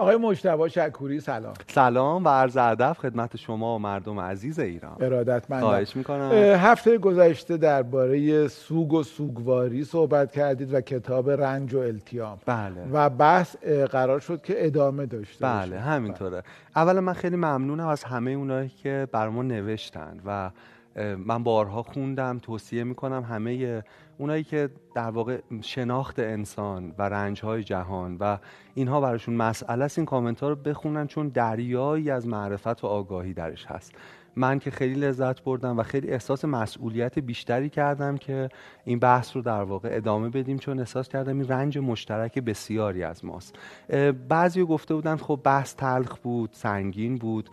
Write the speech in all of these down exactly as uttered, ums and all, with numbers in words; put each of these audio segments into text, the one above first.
آقای مجتبی شکوری سلام. سلام و عرض ادب خدمت شما و مردم عزیز ایران. ارادتمندم. خواهش میکنم. هفته گذشته درباره سوگ و سوگواری صحبت کردید و کتاب رنج و التیام. بله. و بحث قرار شد که ادامه داشته باشه. بله همینطوره. بله. اولا من خیلی ممنونم از همه اونایی که برام نوشتن و من بارها خوندم. توصیه میکنم همه اونایی که در واقع شناخت انسان و رنج‌های جهان و اینها براشون مسئله است این کامنت‌ها رو بخونن، چون دریایی از معرفت و آگاهی درش هست. من که خیلی لذت بردم و خیلی احساس مسئولیت بیشتری کردم که این بحث رو در واقع ادامه بدیم، چون احساس کردم این رنج مشترک بسیاری از ماست. بعضی گفته بودن خب بحث تلخ بود، سنگین بود.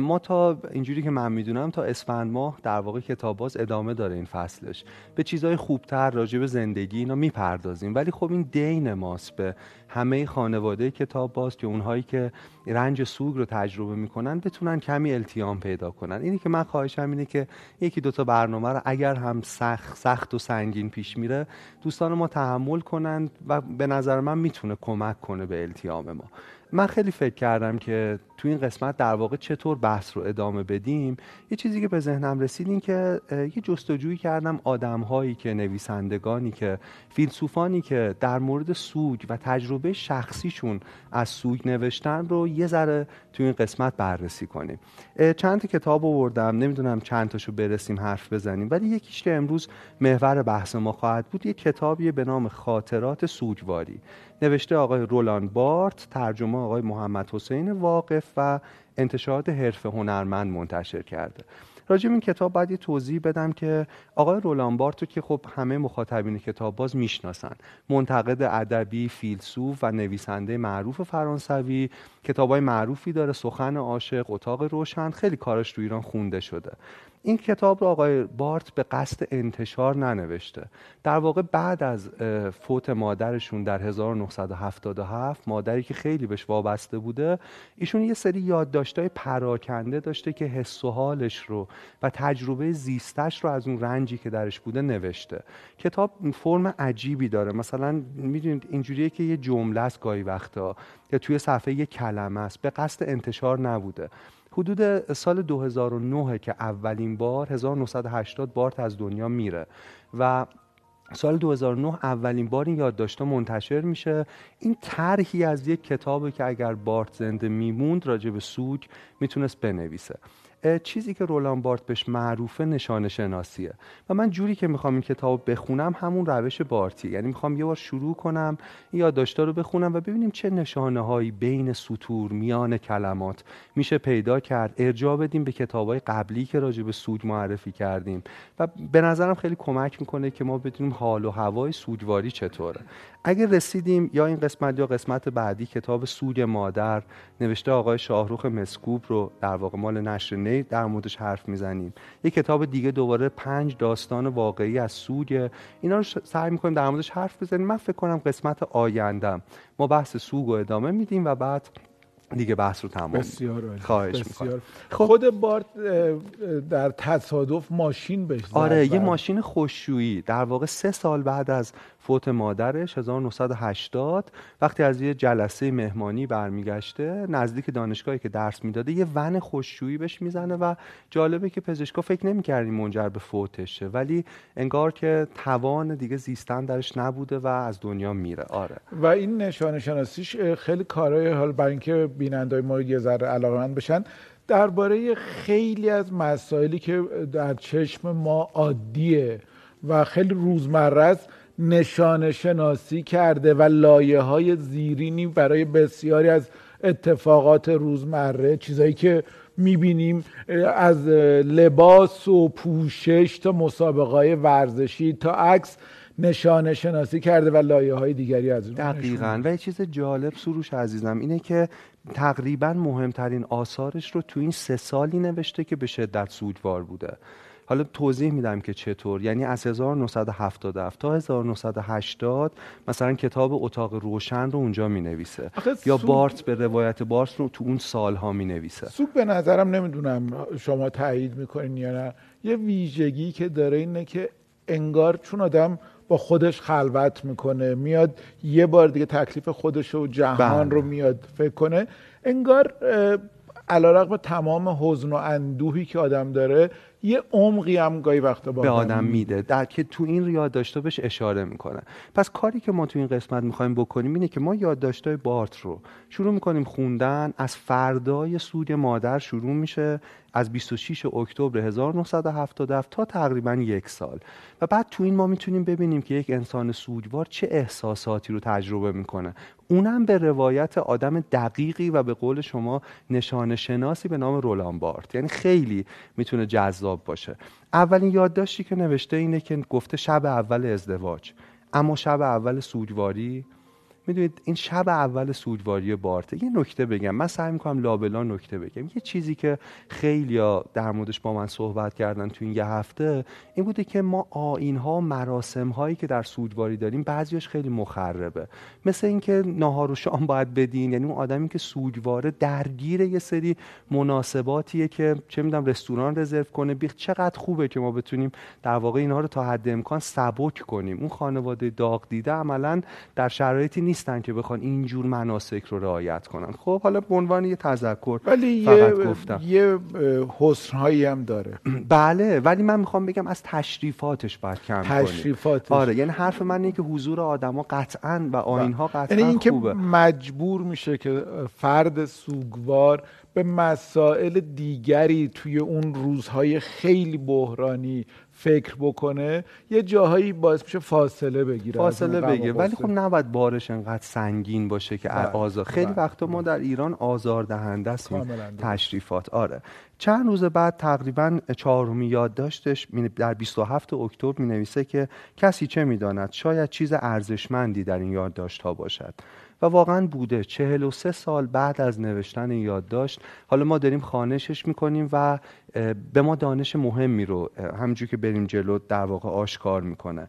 ما تا اینجوری که من میدونم تا اسفند ماه در واقع کتابباز ادامه داره این فصلش، به چیزهای خوبتر راجع به زندگی اینا میپردازیم، ولی خب این دین ماست به همه خانواده کتابباز که اونهایی که رنج سوگ رو تجربه میکنن بتونن کمی التیام پیدا کنن. اینی که من خواهشم اینه که یکی دو تا برنامه رو اگر هم سخت سخت و سنگین پیش میره دوستان ما تحمل کنند و به نظر من میتونه کمک کنه به التیام ما. من خیلی فکر کردم که تو این قسمت در واقع چطور بحث رو ادامه بدیم. یه چیزی که به ذهنم رسید این که یه جستجویی کردم آدم‌هایی که نویسندگانی که فیلسوفانی که در مورد سوگ و تجربه شخصیشون از سوگ نوشتن رو یه ذره تو این قسمت بررسی کنیم. چند تا کتاب آوردم، نمیدونم چند تاشو برسیم حرف بزنیم، ولی یکیش که امروز محور بحث ما خواهد بود یه کتابیه به نام خاطرات سوگواری، نوشته آقای رولان بارت، ترجمه آقای محمدحسین واقف و انتشارات حرفه هنرمند منتشر کرده. راجع به این کتاب باید یه توضیح بدم که آقای رولان بارت که خب همه مخاطبین کتابباز میشناسن، منتقد ادبی، فیلسوف و نویسنده معروف فرانسوی، کتابای معروفی داره، سخن عاشق، اتاق روشن، خیلی کارش تو ایران خونده شده. این کتاب رو آقای بارت به قصد انتشار ننوشته. در واقع بعد از فوت مادرشون در هزار و نهصد و هفتاد و هفت، مادری که خیلی بهش وابسته بوده، ایشون یه سری یادداشت‌های پراکنده داشته که حس و حالش رو و تجربه زیستش رو از اون رنجی که درش بوده نوشته. کتاب فرم عجیبی داره. مثلا می‌دونید اینجوریه که یه جمله است گاهی وقتا یا توی صفحه یه کلمه است، به قصد انتشار نبوده. حدود سال دو هزار و نه که اولین بار هزار و نهصد و هشتاد بارت از دنیا میره و سال دو هزار و نه اولین بار این یادداشت‌ها منتشر میشه. این طرحی از یک کتابه که اگر بارت زنده میموند راجع به سوگ میتونست بنویسه. چیزی که رولان بارت بهش معروفه نشانه شناسیه و من جوری که میخوام این کتاب بخونم همون روش بارتی، یعنی میخوام یه بار شروع کنم یادداشت‌ها رو بخونم و ببینیم چه نشانه‌هایی بین سطور میان کلمات میشه پیدا کرد، ارجاع بدیم به کتاب‌های قبلی که راجع به سوگ معرفی کردیم و به نظرم خیلی کمک میکنه که ما بدونیم حال و هوای سوگواری چطوره. اگر رسیدیم یا این قسمت یا قسمت بعدی کتاب سوگ مادر نوشته آقای شاهروخ مسکوب رو در واقع مال نشر نی در موردش حرف میزنیم. یک کتاب دیگه دوباره پنج داستان واقعی از سوگ، اینا رو سعی میکنیم در موردش حرف بزنیم. من فکر کنم قسمت آیندم ما بحث سوگ رو ادامه میدیم و بعد دیگه بحث رو تمام. بسیار عالی. خواهش بسیار. خب خود بارت در تصادف ماشین بهش زد. آره برد. یه ماشین خشکشویی در واقع سه سال بعد از فوت مادرش هزار و نهصد و هشتاد وقتی از یه جلسه مهمانی برمیگشته نزدیک دانشگاهی که درس میداده یه ون خشکشویی بهش میزنه و جالبه که پزشکا فکر نمی‌کردن منجر به فوتشه، ولی انگار که توان دیگه زیستن درش نبوده و از دنیا میره. آره و این نشانه شناسیش خیلی کارهای حال برای اینکه بیننده‌های ما یه ذره علاقه‌مند بشن درباره خیلی از مسائلی که در چشم ما عادیه و خیلی روزمره است نشانه شناسی کرده و لایه‌های زیرینی برای بسیاری از اتفاقات روزمره، چیزایی که می‌بینیم از لباس و پوشش تا مسابقه‌های ورزشی تا عکس نشانه شناسی کرده و لایه‌های دیگری از اون. دقیقاً. و یه چیز جالب سروش عزیزم اینه که تقریباً مهمترین آثارش رو تو این سه سالی نوشته که به شدت سوگوار بوده. حالا توضیح میدم که چطور، یعنی از هزار و نهصد و هفتاد و هفت تا هزار و نهصد و هشتاد مثلا کتاب اتاق روشن رو اونجا مینویسه یا سوگ... بارت به روایت بارت رو تو اون سالها مینویسه. سوگ به نظرم نمیدونم شما تایید میکنین یا نه، یه ویژگی که داره اینه که انگار چون آدم با خودش خلوت میکنه، میاد یه بار دیگه تکلیف خودش و جهان رو میاد فکر کنه. انگار علیرغم تمام حزن و اندوهی که آدم داره یه عمقی هم گاهی وقتا به آدم میده در که تو این یادداشت‌ها بهش اشاره میکنن. پس کاری که ما تو این قسمت میخوایم بکنیم اینه که ما یادداشت‌های بارت رو شروع میکنیم خوندن. از فردای سوگ مادر شروع میشه، از بیست و ششم اکتبر هزار و نهصد و هفتاد و هفت تا تقریبا یک سال، و بعد تو این ما میتونیم ببینیم که یک انسان سوگوار چه احساساتی رو تجربه میکنه، اونم به روایت آدم دقیقی و به قول شما نشانه شناسی به نام رولان بارت. یعنی خیلی میتونه جذاب باشه. اولین یادداشتی که نوشته اینه که گفته شب اول ازدواج، اما شب اول سوگواری. میدونید این شب اول سوگواری بارت، یه نکته بگم، من سعی میکنم لابلا نکته بگم، یه چیزی که خیلیا در موردش با من صحبت کردن تو این یه هفته این بوده که ما آیین‌ها و مراسم‌هایی که در سوگواری داریم بعضیاش خیلی مخربه، مثل اینکه ناهار و شام باید بدین. یعنی اون آدمی که سوگواره درگیر یه سری مناسباتیه که چه میدونم رستوران رزرو کنه. بیخ چقدر خوبه که ما بتونیم در واقع اینها رو تا حد امکان سبک کنیم. اون خانواده داغ دیده عملاً در شرایطی نیستن که بخوان اینجور مناسک رو رعایت کنن. خب حالا به عنوان یه تذکر ولی فقط یه گفتم. یه حسنهایی هم داره. بله، ولی من میخوام بگم از تشریفاتش باید کم کنیم. تشریفاتش. آره، یعنی حرف من اینه که حضور آدما قطعاً و آیین‌ها قطعاً یعنی این خوبه. یعنی اینکه مجبور میشه که فرد سوگوار به مسائل دیگری توی اون روزهای خیلی بحرانی فکر بکنه، یه جاهایی باعث میشه فاصله بگیره، فاصله بگیره، ولی خب نباید بارش انقدر سنگین باشه که آزار. خیلی وقتا ما در ایران آزاردهنده است تشریفات. آره، چند روز بعد تقریبا چهارمی یادداشتش در بیست و هفتم اکتبر مینویسه که کسی چه میداند، شاید چیز ارزشمندی در این یادداشت‌ها باشد. و واقعا بوده. چهل و سه سال بعد از نوشتن این یادداشت حالا ما داریم خوانشش میکنیم و به ما دانش مهمی رو همونجوری که بریم جلو در واقع آشکار میکنه.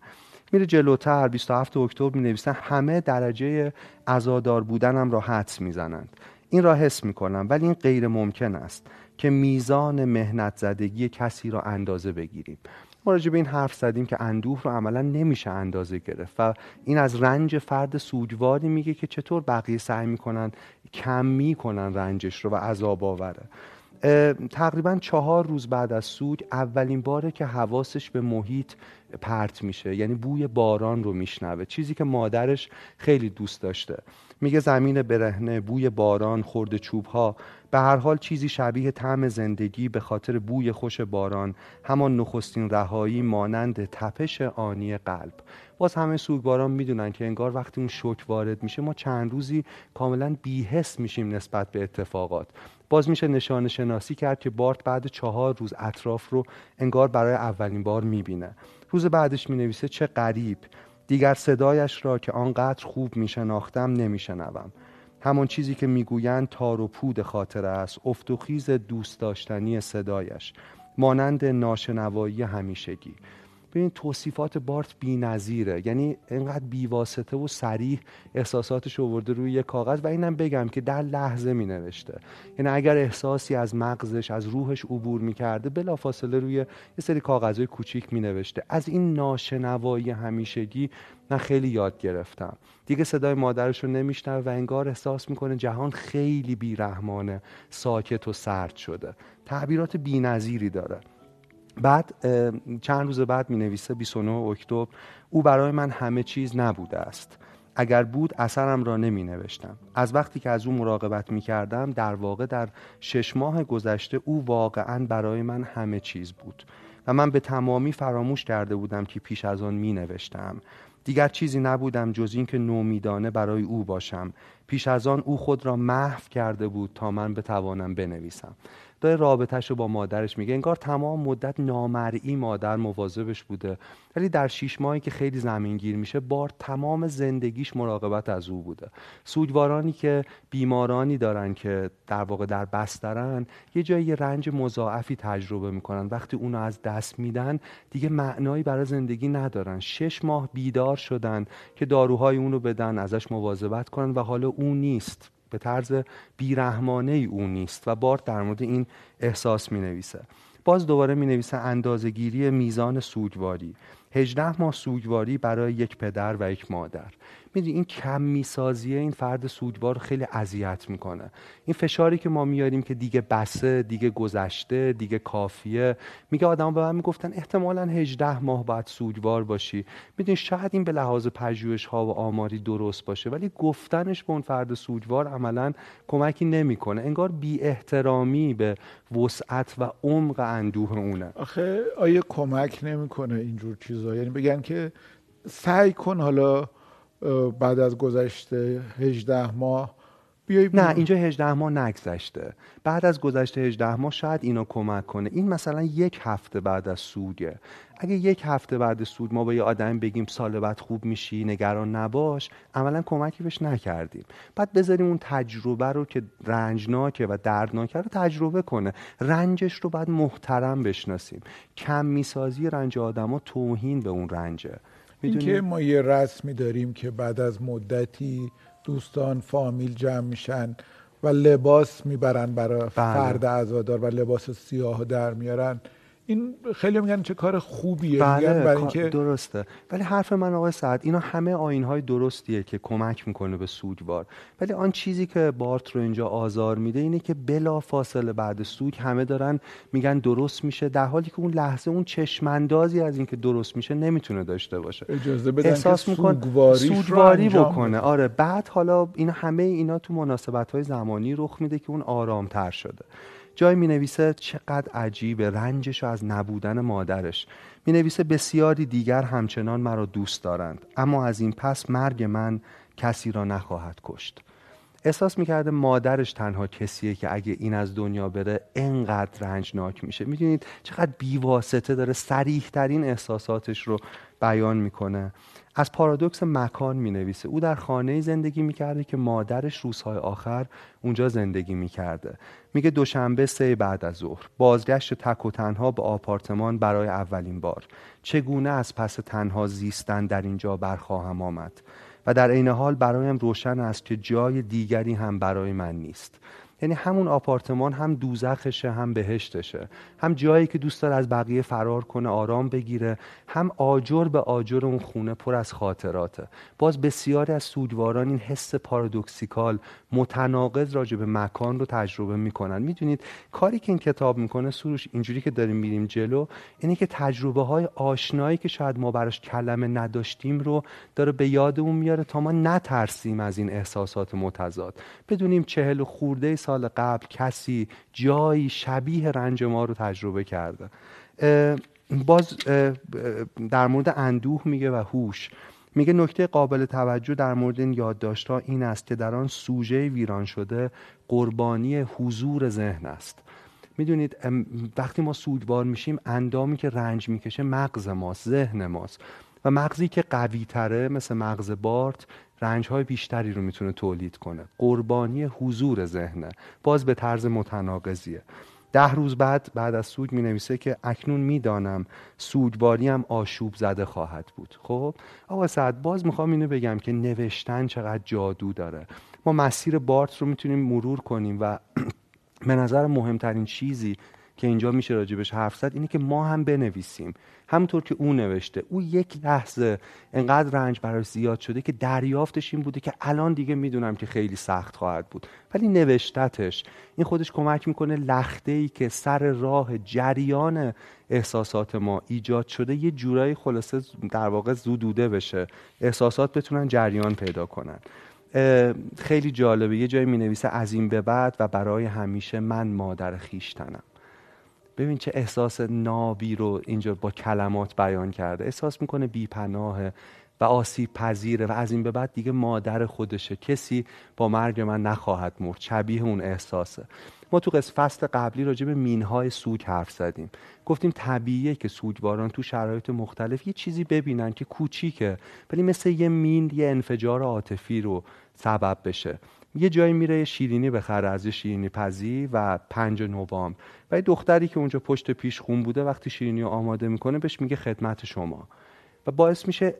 میره جلوتر بیست و هفتم اکتبر مینویسن همه درجه عزادار بودنم را حدس میزنند، این را حس میکنم، ولی این غیر ممکن است که میزان مهنت زدگی کسی را اندازه بگیریم. ما راجع به این حرف زدیم که اندوه رو عملا نمیشه اندازه گرفت و این از رنج فرد سوگواری میگه که چطور بقیه سعی میکنن کم میکنن رنجش رو و عذاب آوره. تقریبا چهار روز بعد از سوگ اولین باره که حواسش به محیط پرت میشه، یعنی بوی باران رو میشنوه، چیزی که مادرش خیلی دوست داشته. میگه زمین برهنه، بوی باران، خرد چوبها، به هر حال چیزی شبیه طعم زندگی به خاطر بوی خوش باران، همان نخستین رهایی مانند تپش آنی قلب. باز همه سوگواران میدونن که انگار وقتی اون شوک وارد میشه ما چند روزی کاملا بی‌حس میشیم نسبت به اتفاقات. باز میشه نشانه شناسی کرد که بارت بعد چهار روز اطراف رو انگار برای اولین بار میبینه. روز بعدش مینویسه چه غریب، دیگر صدایش را که آنقدر خوب میشناختم نمیشنوم. همان چیزی که میگویند تار و پود خاطره است، افت و خیز دوست داشتنی صدایش، مانند ناشنوایی همیشگی. ببین توصیفات بارت بی‌نظیره، یعنی اینقدر بی‌واسطه و صریح احساساتش آورده روی یک کاغذ. و اینم بگم که در لحظه می نوشته، یعنی اگر احساسی از مغزش، از روحش عبور می کرده بلافاصله روی یه سری کاغذهای کوچیک می نوشته. از این ناشنوایی همیشگی من خیلی یاد گرفتم. دیگه صدای مادرش رو نمیشنوه و انگار احساس میکنه جهان خیلی بی‌رحمانه، ساکت و سرد شده. تعبیرات بی‌نظیری داره. بعد چند روز بعد می نویسه بیست و نهم اکتبر او برای من همه چیز نبوده است، اگر بود اثرم را نمی نوشتم. از وقتی که از او مراقبت می کردم در واقع در شش ماه گذشته او واقعا برای من همه چیز بود و من به تمامی فراموش کرده بودم که پیش از آن می نوشتم. دیگر چیزی نبودم جز این که نومیدانه برای او باشم. پیش از آن او خود را محو کرده بود تا من بتوانم بنویسم. در رابطه‌اش رو با مادرش میگه، انگار تمام مدت نامرئی مادر مواظبش بوده، ولی در شش ماهی که خیلی زمینگیر میشه بارت تمام زندگیش مراقبت از او بوده. سوگوارانی که بیمارانی دارن که در واقع در بسترن یه جایی رنج مضاعفی تجربه میکنن، وقتی اونو از دست میدن دیگه معنایی برای زندگی ندارن. شش ماه بیدار شدن که داروهای اون رو بدن، ازش مواظبت کنن و حالا اون نیست، به طرز بیرحمانه ای او نیست و بارت در مورد این احساس می نویسه. باز دوباره می نویسه اندازه‌گیری میزان سوگواری، هجده ماه سوگواری برای یک پدر و یک مادر. میدونی این کم میسازیه این فرد سوگوار خیلی اذیت میکنه. این فشاری که ما میاریم که دیگه بسه، دیگه گذشته، دیگه کافیه. میگه آدما به من میگفتن احتمالاً هجده ماه بعد سوگوار باشی. میدونی شاید این به لحاظ پژوهش‌ها و آماری درست باشه، ولی گفتنش به اون فرد سوگوار عملاً کمکی نمیکنه. انگار بی‌احترامی به وسعت و عمق اندوه اونه. آخه آیا کمک نمیکنه اینجور چیزا؟ یعنی بگن که سعی کن حالا بعد از گذشته هجده ماه بیایی بیایی. نه، اینجا هجده ماه نگذشته، بعد از گذشته هجده ماه شاید اینا کمک کنه. این مثلا یک هفته بعد از سوگه. اگه یک هفته بعد سود ما به یه آدم بگیم سال بعد خوب میشی، نگران نباش، عملا کمکی بهش نکردیم. بعد بذاریم اون تجربه رو که رنجناکه و دردناکه رو تجربه کنه. رنجش رو بعد محترم بشناسیم. کم میسازی رنج آدما توهین به اون رنجه. اینکه ما یه رسمی داریم که بعد از مدتی دوستان فامیل جمع میشن و لباس میبرن برای فرد عزادار و لباس سیاه در میارن، این خیلی میگن چه کار خوبیه. بله، برای اینکه درسته. ولی حرف من آقای سعد، اینا همه آیین‌های درستیه که کمک میکنه به سوگوار، ولی آن چیزی که بارت رو اینجا آزار میده اینه که بلا فاصله بعد سوگ همه دارن میگن درست میشه، در حالی که اون لحظه اون چشمندازی از اینکه درست میشه نمیتونه داشته باشه. اجازه بدن احساس که سوگواری بکنه. آره، بعد حالا این همه اینا تو مناسبت‌های زمانی رخ میده که اون آرام‌تر شده. جای می نویسه چقدر عجیبه رنجش از نبودن مادرش. می نویسه بسیاری دیگر همچنان مرا دوست دارند، اما از این پس مرگ من کسی را نخواهد کشت. احساس میکرده مادرش تنها کسیه که اگه این از دنیا بره انقدر رنجناک میشه. میدونید چقدر بیواسطه داره صریح ترین احساساتش رو بیان میکنه. از پارادوکس مکان می نویسه. او در خانه‌ای زندگی می کرده که مادرش روزهای آخر اونجا زندگی می کرده. میگه دوشنبه سه بعد از ظهر بازگشت تک و تنها به آپارتمان برای اولین بار. چگونه از پس تنها زیستن در اینجا برخواهم آمد و در عین حال برایم روشن است که جای دیگری هم برای من نیست. یعنی همون آپارتمان هم دوزخشه، هم بهشتشه، هم جایی که دوست داره از بقیه فرار کنه، آرام بگیره، هم آجر به آجر اون خونه پر از خاطراته. باز بسیاری از سوگواران این حس پارادوکسیکال متناقض راجع به مکان رو تجربه میکنن. میدونید کاری که این کتاب میکنه سروش، اینجوری که داریم میریم جلو، اینه که تجربه های آشنایی که شاید ما براش کلمه نداشتیم رو داره به یادمون میاره تا ما نترسیم از این احساسات متضاد. بدونیم چهل و خورده سال قبل کسی جایی شبیه رنج ما رو تجربه کرده. باز در مورد اندوه میگه و هوش. میگه نکته قابل توجه در مورد این یادداشت‌ها این است که در آن سوژه ویران شده قربانی حضور ذهن است. میدونید وقتی ما سوگوار میشیم اندامی که رنج میکشه مغز ماست، ذهن ماست، و مغزی که قوی تره مثل مغز بارت رنج‌های بیشتری رو میتونه تولید کنه. قربانی حضور ذهنه، باز به طرز متناقضیه. ده روز بعد بعد از سوگ می نویسه که اکنون می دانم سوگواریم آشوب زده خواهد بود. خب آقا سعد، باز میخوام اینو بگم که نوشتن چقدر جادو داره. ما مسیر بارت رو میتونیم مرور کنیم و به نظر مهمترین چیزی که اینجا میشه راجبش حرف زد اینه که ما هم بنویسیم همونطور که اون نوشته. او یک لحظه انقدر رنج براش زیاد شده که دریافتش این بوده که الان دیگه میدونم که خیلی سخت خواهد بود، ولی نوشتتش این خودش کمک میکنه لخته‌ای که سر راه جریان احساسات ما ایجاد شده یه جورایی خلاصه در واقع زدوده بشه، احساسات بتونن جریان پیدا کنن. خیلی جالبه، یه جایی مینویسه از این به بعد و برای همیشه من مادر خویشتنم. ببین چه احساس نابی رو اینجا با کلمات بیان کرده. احساس میکنه بیپناهه و آسیب پذیره و از این به بعد دیگه مادر خودشه، کسی با مرگ من نخواهد مرد، شبیه اون احساسه. ما تو فصل قبلی راجع به مینهای سوگ حرف زدیم، گفتیم طبیعیه که سوگواران تو شرایط مختلف یه چیزی ببینن که کوچیکه ولی مثل یه مین یه انفجار عاطفی رو سبب بشه. یه جایی میره شیرینی بخره از شیرینی پزی و پنجم نوامبر و دختری که اونجا پشت پیش خون بوده وقتی شیرینی رو آماده میکنه بهش میگه خدمت شما و باعث میشه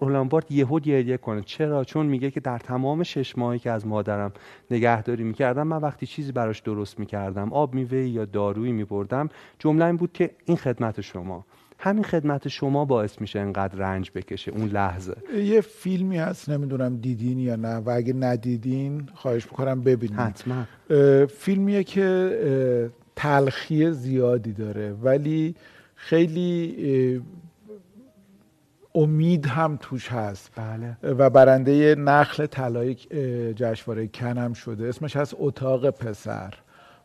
رولان بارت یهو گریه کنه. چرا؟ چون میگه که در تمام شش ماهی که از مادرم نگهداری میکردم من وقتی چیزی براش درست میکردم، آب میوه یا دارویی میبردم، جمله این بود که این خدمت شما. همین خدمت شما باعث میشه انقدر رنج بکشه اون لحظه. یه فیلمی هست نمیدونم دیدین یا نه، و اگه ندیدین خواهش میکنم ببینید حتما. فیلمیه که تلخی زیادی داره ولی خیلی امید هم توش هست. بله. و برنده نخل طلای جشنواره کن هم شده. اسمش هست اتاق پسر،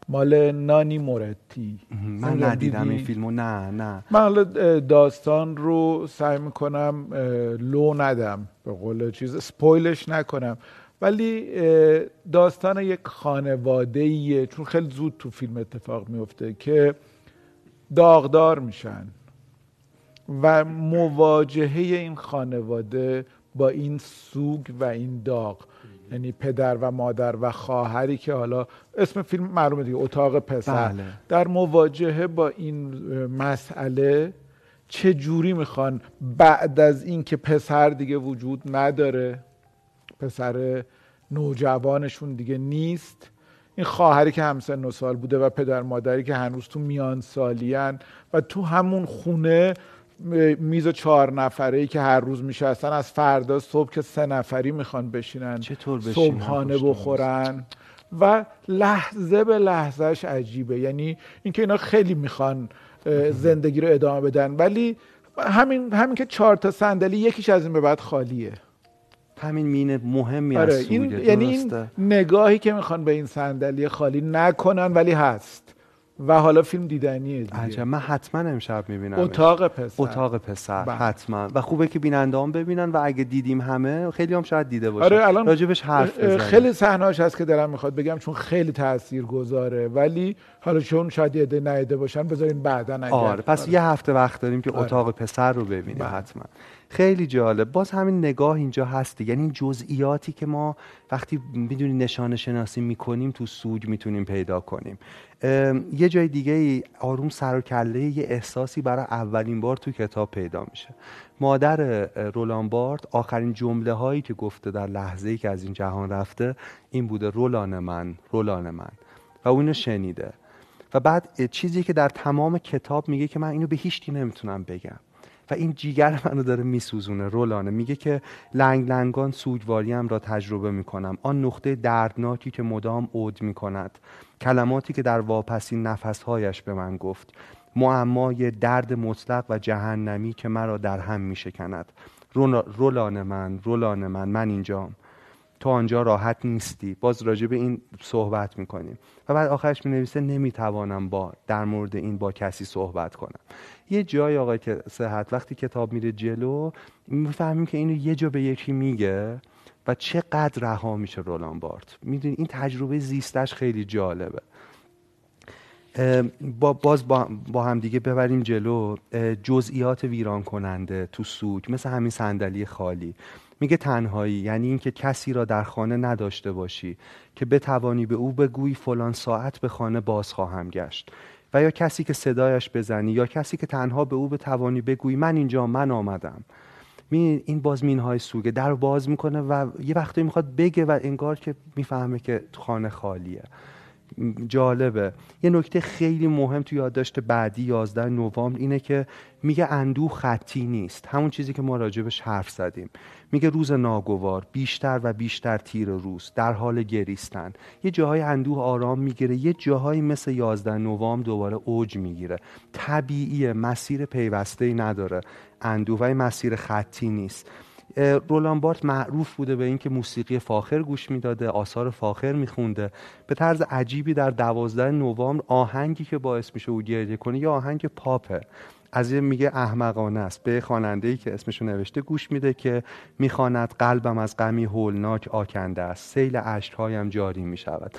مال نانی مورتی. من ندیدم این فیلمو. نه نه من حالا داستان رو سعی میکنم لو ندم، به قول چیز اسپویلش نکنم، ولی داستان یک خانواده‌ایه، چون خیلی زود تو فیلم اتفاق میفته، که داغدار میشن و مواجهه این خانواده با این سوگ و این داغ، یعنی پدر و مادر و خواهری که حالا اسم فیلم معلومه دیگه، اتاق پسر. بله. در مواجهه با این مسئله چه جوری میخوان بعد از این که پسر دیگه وجود نداره، پسر نوجوانشون دیگه نیست، این خواهری که همسن و سال بوده و پدر مادری که هنوز تو میان سالین و تو همون خونه میز چهار نفره‌ای که هر روز میشستن، از فردا صبح که سه نفری میخوان بشینن چطور بشینن، صبحانه بخورن، و لحظه به لحظهش عجیبه. یعنی اینکه اینا خیلی میخوان زندگی رو ادامه بدن، ولی همین همین که چهار تا صندلی یکیش از این به بعد خالیه، همین مینه مهمی آره، از این یعنی این نگاهی که میخوان به این صندلی خالی نکنن ولی هست، و حالا فیلم دیدنیه دیگه. عجب، من حتما امشب میبینم اتاق پسر. اتاق پسر بقید. حتما، و خوبه که بیننده هم ببینن و اگه دیدیم همه، خیلی هم شاید دیده باشه. آره الان راجبش حرف بزنیم. خیلی صحنه‌اش هست که دلم میخواد بگم چون خیلی تاثیرگذاره، ولی حالا چون شاید یه عده نیده باشن بذارین بعدا اگه. آره پس آره. یه هفته وقت داریم که آره. اتاق پسر رو ببینیم بقید. حتما. خیلی جالب. باز همین نگاه اینجا هست، یعنی این جزئیاتی که ما وقتی بدون نشانه شناسی میکنیم تو سوگ میتونیم پیدا کنیم. یه جای دیگه آروم سر و کله یه احساسی برای اولین بار تو کتاب پیدا میشه. مادر رولان بارت آخرین جمله هایی که گفته در لحظه‌ای که از این جهان رفته این بوده: رولان من، رولان من. و اون رو شنیده. و بعد چیزی که در تمام کتاب میگه که من اینو به هیچ کی نمیتونم بگم و این جیگر منو داره میسوزونه. رولانه میگه که لنگ لنگان سوگواری‌ام را تجربه میکنم، آن نقطه دردناکی که مدام عود میکند، کلماتی که در واپسین نفسهایش به من گفت، معمای درد مطلق و جهنمی که مرا در هم میشکند. رولانه من، رولانه من، من اینجام، تو آنجا راحت نیستی. باز راجع به این صحبت میکنیم و بعد آخرش مینویسه نمیتوانم با در مورد این با کسی صحبت کنم. یه جای آقای که صحت وقتی کتاب میره جلو میفهمیم که اینو یه جا به یکی میگه و چقدر رها میشه رولان بارت. میدونی این تجربه زیستش خیلی جالبه. با باز با, با هم دیگه ببریم جلو جزئیات ویران کننده تو سوگ، مثل همین صندلی خالی. میگه تنهایی یعنی اینکه کسی را در خانه نداشته باشی که بتوانی به او بگویی فلان ساعت به خانه باز خواهم گشت، و یا کسی که صدایش بزنی، یا کسی که تنها به او بتوانی بگویی من اینجا، من آمدم. این باز مینهای سوگه، در باز میکنه و یه وقتی میخواد بگه و انگار که میفهمه که خانه خالیه. جالبه. یه نکته خیلی مهم تو یادداشت بعدی یازده نوامبر اینه که میگه اندوه خطی نیست، همون چیزی که ما راجبش حرف زدیم. میگه روز ناگوار، بیشتر و بیشتر تیر روز، در حال گریستن. یه جاهای اندوه آرام میگیره، یه جاهایی مثل یازده نوامبر دوباره اوج میگیره. طبیعیه، مسیر پیوسته‌ای نداره اندوه و مسیر خطی نیست. رولان بارت معروف بوده به این که موسیقی فاخر گوش میداده، آثار فاخر میخونده. به طرز عجیبی در دوازده نوامبر آهنگی که باعث میشه او گریه کنه یا آهنگ پاپه، از این میگه احمقانه است. به خواننده‌ای که اسمشو نوشته گوش میده که میخواند قلبم از غمی هولناک آکنده است، سیل اشک‌هایم جاری میشود.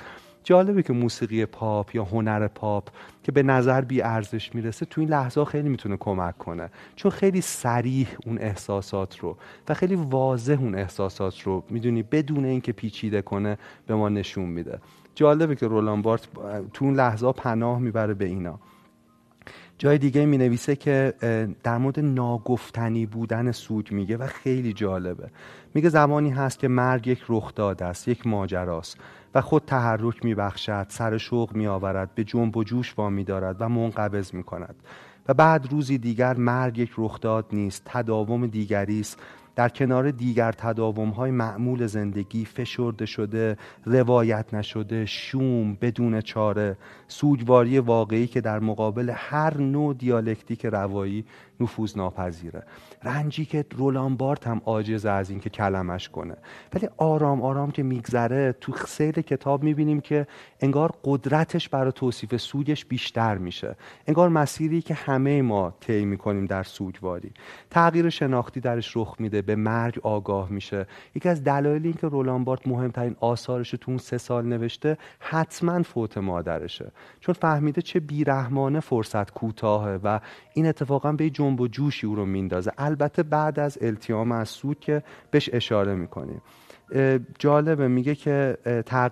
جالبه که موسیقی پاپ یا هنر پاپ که به نظر بی ارزش میرسه تو این لحظه خیلی میتونه کمک کنه، چون خیلی صریح اون احساسات رو و خیلی واضح اون احساسات رو میدونی بدون اینکه پیچیده کنه به ما نشون میده. جالبه که رولان بارت تو اون لحظه پناه میبره به اینا. جای دیگه می نویسه که در مورد ناگفتنی بودن سوگ میگه و خیلی جالبه. میگه زمانی هست که مرگ یک رخداد است، یک ماجراست و خود تحرک می بخشد، سر شوق می آورد، به جنب و جوش وامی دارد و منقبض می کند. و بعد روزی دیگر مرگ یک رخداد نیست، تداوم دیگری است، در کنار دیگر تداوم‌های معمول زندگی، فشرده شده، روایت نشده، شوم، بدون چاره، سوگواری واقعی که در مقابل هر نوع دیالکتیک روایی نفوذ ناپذیره. رنجی که رولان بارت هم عاجز از این که کلمش کنه. ولی آرام آرام که میگذره تو سیر کتاب میبینیم که انگار قدرتش برای توصیف سوگش بیشتر میشه. انگار مسیری که همه ما طی میکنیم در سوگواری. تغییر شناختی درش رخ میده، به مرگ آگاه میشه. یکی از دلایل این که رولان بارت مهمترین آثارش تو اون سه سال نوشته حتما فوت مادرشه، چون فهمیده چه بیرحمانه فرصت کوتاهه و این اتفاقا به جنب و جوشی او رو میندازه، البته بعد از التیام از سوگ که بهش اشاره میکنیم. جالبه میگه که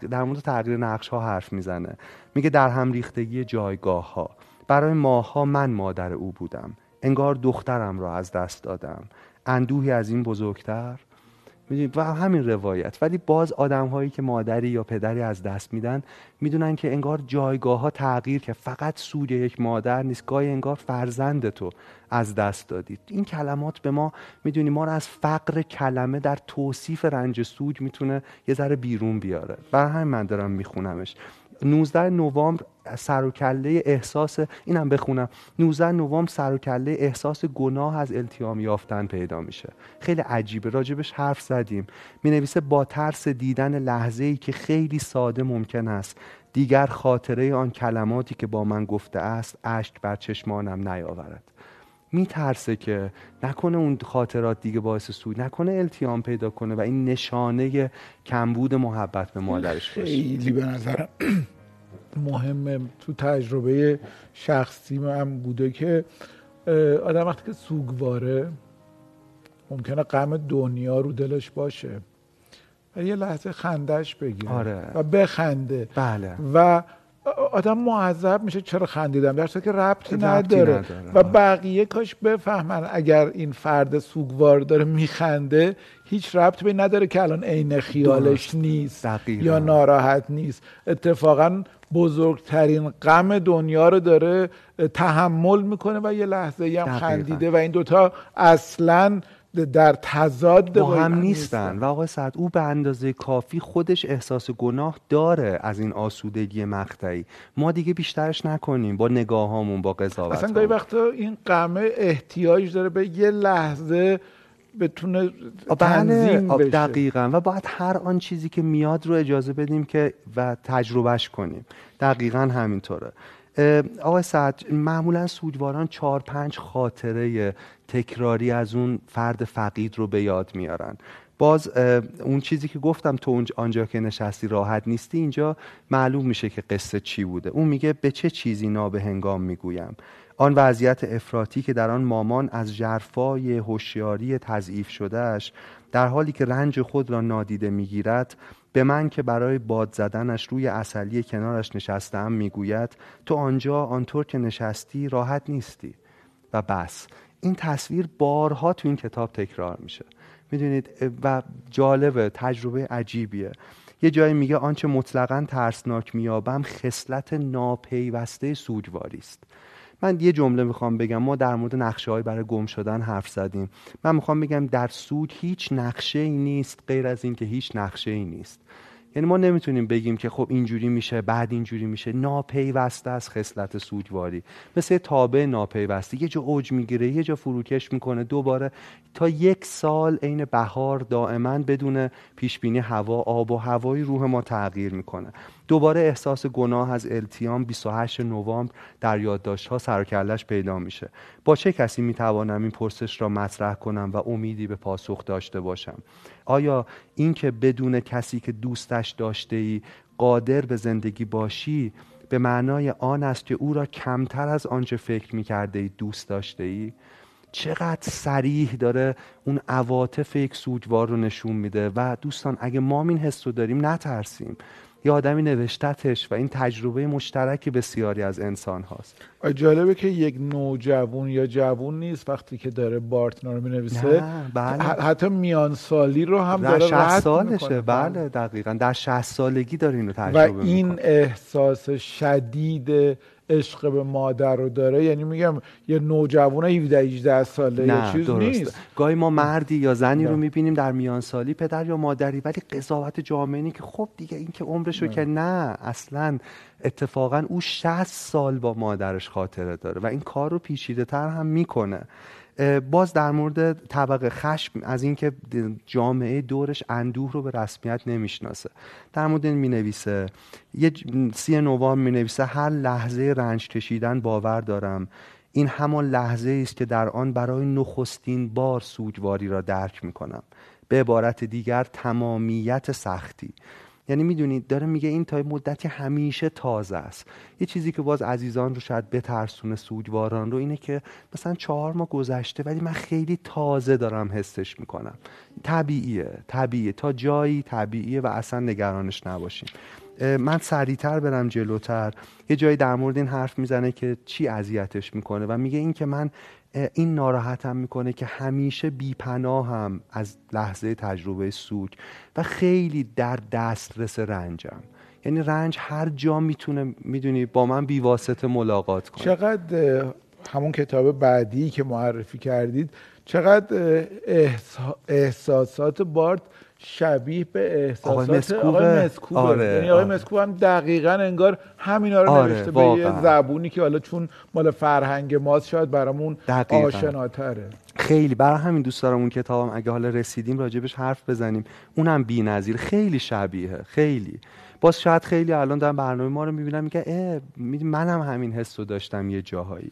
در مورد تغییر نقش ها حرف میزنه، میگه در هم ریختگی جایگاه ها، برای ماها من مادر او بودم، انگار دخترم را از دست دادم، اندوهی از این بزرگتر، و همین روایت. ولی باز آدم هایی که مادری یا پدری از دست میدن میدونن که انگار جایگاه ها تغییر، که فقط سوگ یک مادر نیست، گاهی انگار فرزند تو از دست دادید. این کلمات به ما میدونی ما رو از فقر کلمه در توصیف رنج سوگ میتونه یه ذره بیرون بیاره. برای همین من دارم میخونمش. نوزده نوامبر سر و کله احساس، اینم بخونم، نوزده نوامبر سر و کله احساس گناه از التیام یافتن پیدا میشه. خیلی عجیبه، راجبش حرف زدیم. مینویسه با ترس دیدن لحظه‌ای که خیلی ساده ممکن است، دیگر خاطره آن کلماتی که با من گفته است اشک بر چشمانم نیاورد. میترسه که نکنه اون خاطرات دیگه باعث سوگ، نکنه التیام پیدا کنه و این نشانه کمبود محبت به مادرش باشه. خیلی به نظرم مهمه، تو تجربه شخصی من بوده که آدم وقتی که سوگواره ممکنه غم دنیا رو دلش باشه ولی یه لحظه خندش بگیره. آره. و بخنده. بله. و آدم معذب میشه چرا خندیدم، در صورتی که ربطی نداره. نداره و بقیه کاش بفهمن اگر این فرد سوگوار داره میخنده هیچ ربطی به نداره که الان عین خیالش نیست دقیقا. یا ناراحت نیست، اتفاقا بزرگترین غم دنیا رو داره تحمل میکنه و یه لحظه‌ای هم دقیقا. خندیده و این دوتا اصلاً در تضاد با هم نیستن. و آقای سعد او به اندازه کافی خودش احساس گناه داره از این آسودگی مقطعی، ما دیگه بیشترش نکنیم با نگاهامون، با قضاوت. اصلا گاهی وقتا این غم احتیاج داره به یه لحظه بتونه تنظیم بشه. دقیقاً. و باید هر آن چیزی که میاد رو اجازه بدیم که و تجربهش کنیم. دقیقاً همینطوره. آقای سعد، معمولا سوگواران چهار پنج خاطره تکراری از اون فرد فقید رو به یاد میارن. باز اون چیزی که گفتم تو آنجا که نشستی راحت نیستی، اینجا معلوم میشه که قصه چی بوده. اون میگه به چه چیزی نابهنگام میگویم، آن وضعیت افراطی که در آن مامان از ژرفای هوشیاری تضعیف شدهش در حالی که رنج خود را نادیده میگیرد به من که برای باد زدنش روی عسلی کنارش نشستم میگوید تو آنجا آنطور که نشستی راحت نیستی و بس. این تصویر بارها تو این کتاب تکرار میشه، میدونید، و جالبه، تجربه عجیبیه. یه جایی میگه آنچه مطلقاً ترسناک میابم خصلت ناپیوسته سوگواری است. من یه جمله میخوام بگم، ما در مورد نقشه‌های برای گم شدن حرف زدیم، من میخوام بگم در سوگ هیچ نقشه‌ای نیست غیر از این که هیچ نقشه‌ای نیست. یعنی ما نمیتونیم بگیم که خب اینجوری میشه بعد اینجوری میشه، ناپیوسته از خصلت سوگواری، مثل تابع ناپیوسته، یه جا اوج میگیره یه جا فروکش میکنه دوباره تا یک سال عین بهار دائما بدون پیش بینی هوا، آب و هوای روح ما تغییر میکنه. دوباره احساس گناه از التیام بیست و هشت نوامبر در یادداشت‌ها سر و کله‌اش پیدا میشه. با چه کسی میتوانم این پرسش را مطرح کنم و امیدی به پاسخ داشته باشم؟ آیا اینکه بدون کسی که دوستش داشته‌ای قادر به زندگی باشی به معنای آن است که او را کمتر از آنچه فکر می‌کرده‌ای دوست داشته‌ای؟ چقدر صریح داره اون عواطف یک سوگوار رو نشون میده. و دوستان اگه ما این حس رو داریم نترسیم. یه آدمی نوشتتش و این تجربه مشترک بسیاری از انسان هاست. جالبه که یک نوجوان یا جوان نیست وقتی که داره بارت رو می‌نویسه، بله. حتی میان سالی رو هم داره رد می‌کنه. بله دقیقاً، در شصت سالگی داره اینو تجربه می‌کنه و این میکنه. احساس شدید عشق به مادر رو داره، یعنی میگم یه نوجوان هفده هجده ساله نه، یه چیز درسته. نیست. گاهی ما مردی یا زنی نه. رو میبینیم در میانسالی پدر یا مادری، ولی قضاوت جامعی که خب دیگه این که عمرشو که نه، اصلا اتفاقا او شصت سال با مادرش خاطره داره و این کار رو پیچیده تر هم میکنه. باز در مورد طبقه خشم از اینکه جامعه دورش اندوه رو به رسمیت نمیشناسه، در مورد این مینویسه، یه سی نوامبر مینویسه هر لحظه رنج کشیدن باور دارم این همان لحظه است که در آن برای نخستین بار سوگواری را درک میکنم، به عبارت دیگر تمامیت سختی. یعنی میدونید داره میگه این تا مدتی همیشه تازه است. یه چیزی که باز عزیزان رو شاید بترسونه، سوگواران رو، اینه که مثلا چهار ماه گذشته ولی من خیلی تازه دارم حسش میکنم. طبیعیه، طبیعیه تا جایی طبیعیه و اصلا نگرانش نباشیم. من سریعتر برم جلوتر. یه جایی در مورد این حرف میزنه که چی اذیتش میکنه و میگه این که من این ناراحتم میکنه که همیشه بیپناهم از لحظه تجربه سوگ و خیلی در دسترس رنجم، یعنی رنج هر جا میتونه میدونی با من بیواسطه ملاقات کنه. چقدر همون کتاب بعدی که معرفی کردید، چقدر احساسات بارت شبیه به احساسات آقای مسکوب. آره، یعنی آقای آره. مسکوب هم دقیقاً انگار همینا رو آره، نوشته به یه زبونی که حالا چون مال فرهنگ ماست شاید برامون آشناتره. خیلی برای همین دوست دارم اون کتابم اگه حالا رسیدیم راجبش حرف بزنیم، اونم بی‌نظیر، خیلی شبیهه. خیلی باز شاید خیلی الان دارم برنامه ما رو میبینم میگه اه منم همین حس رو داشتم یه جاهایی.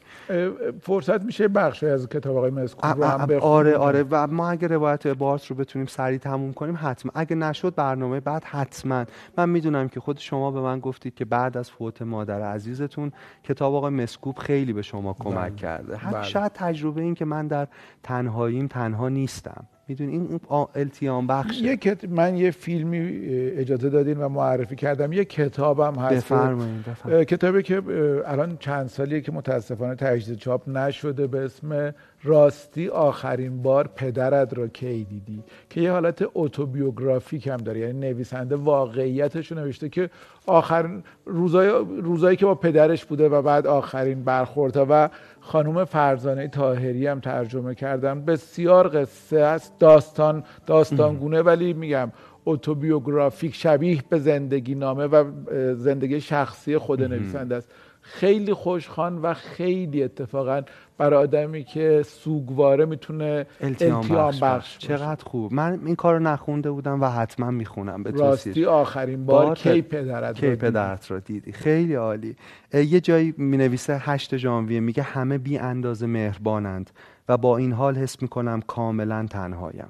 فرصت میشه بخشی از کتاب آقای مسکوب رو هم بخونیم؟ آره آره، و ما اگه روایت بارت رو بتونیم سریع تموم کنیم حتما، اگه نشد برنامه بعد حتما. من میدونم که خود شما به من گفتید که بعد از فوت مادر عزیزتون کتاب آقای مسکوب خیلی به شما کمک بلد. کرده. حتی شاید تجربه این که من در تنهاییم تنها نیستم، میدون این التیام بخشه. یه کت... من یه فیلمی اجازه دادین و معرفی کردم، یه کتابم هست. بفرمایید. بفرم. کتابی که الان چند سالیه که متاسفانه تجدید چاپ نشده، به اسم راستی آخرین بار پدرت را کی دیدی، که یه حالت اتوبیوگرافیک هم داره، یعنی نویسنده واقعیتش رو نوشته که آخرین روزای روزایی که با پدرش بوده و بعد آخرین برخوردها. و خانم فرزانه طاهری هم ترجمه کردم. بسیار قصه است، داستان داستانگونه ولی میگم اتوبیوگرافیک، شبیه به زندگی نامه و زندگی شخصی خود نویسنده است. خیلی خوشخوان و خیلی اتفاقا برای آدمی که سوگواره میتونه التیام بخش, بخش چقدر خوب. من این کارو نخونده بودم و حتما میخونم. به راستی آخرین بار, بار کی پدرت کی پدرت را دیدی. خیلی عالی. یه جایی مینویسه هشت ژانویه میگه همه بی اندازه مهربانند و با این حال حس میکنم کاملا تنهایم.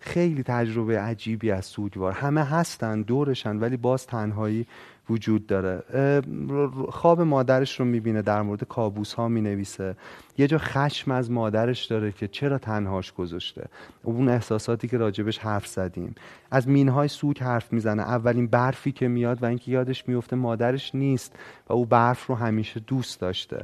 خیلی تجربه عجیبی از سوگوار، همه هستن دورشن ولی باز تنهایی وجود داره. خواب مادرش رو میبینه، در مورد کابوس ها مینویسه، یه جا خشم از مادرش داره که چرا تنهاش گذاشته، اون احساساتی که راجبش حرف زدیم. از مینهای سوگ حرف میزنه، اولین برفی که میاد و اینکه یادش میفته مادرش نیست و او برف رو همیشه دوست داشته.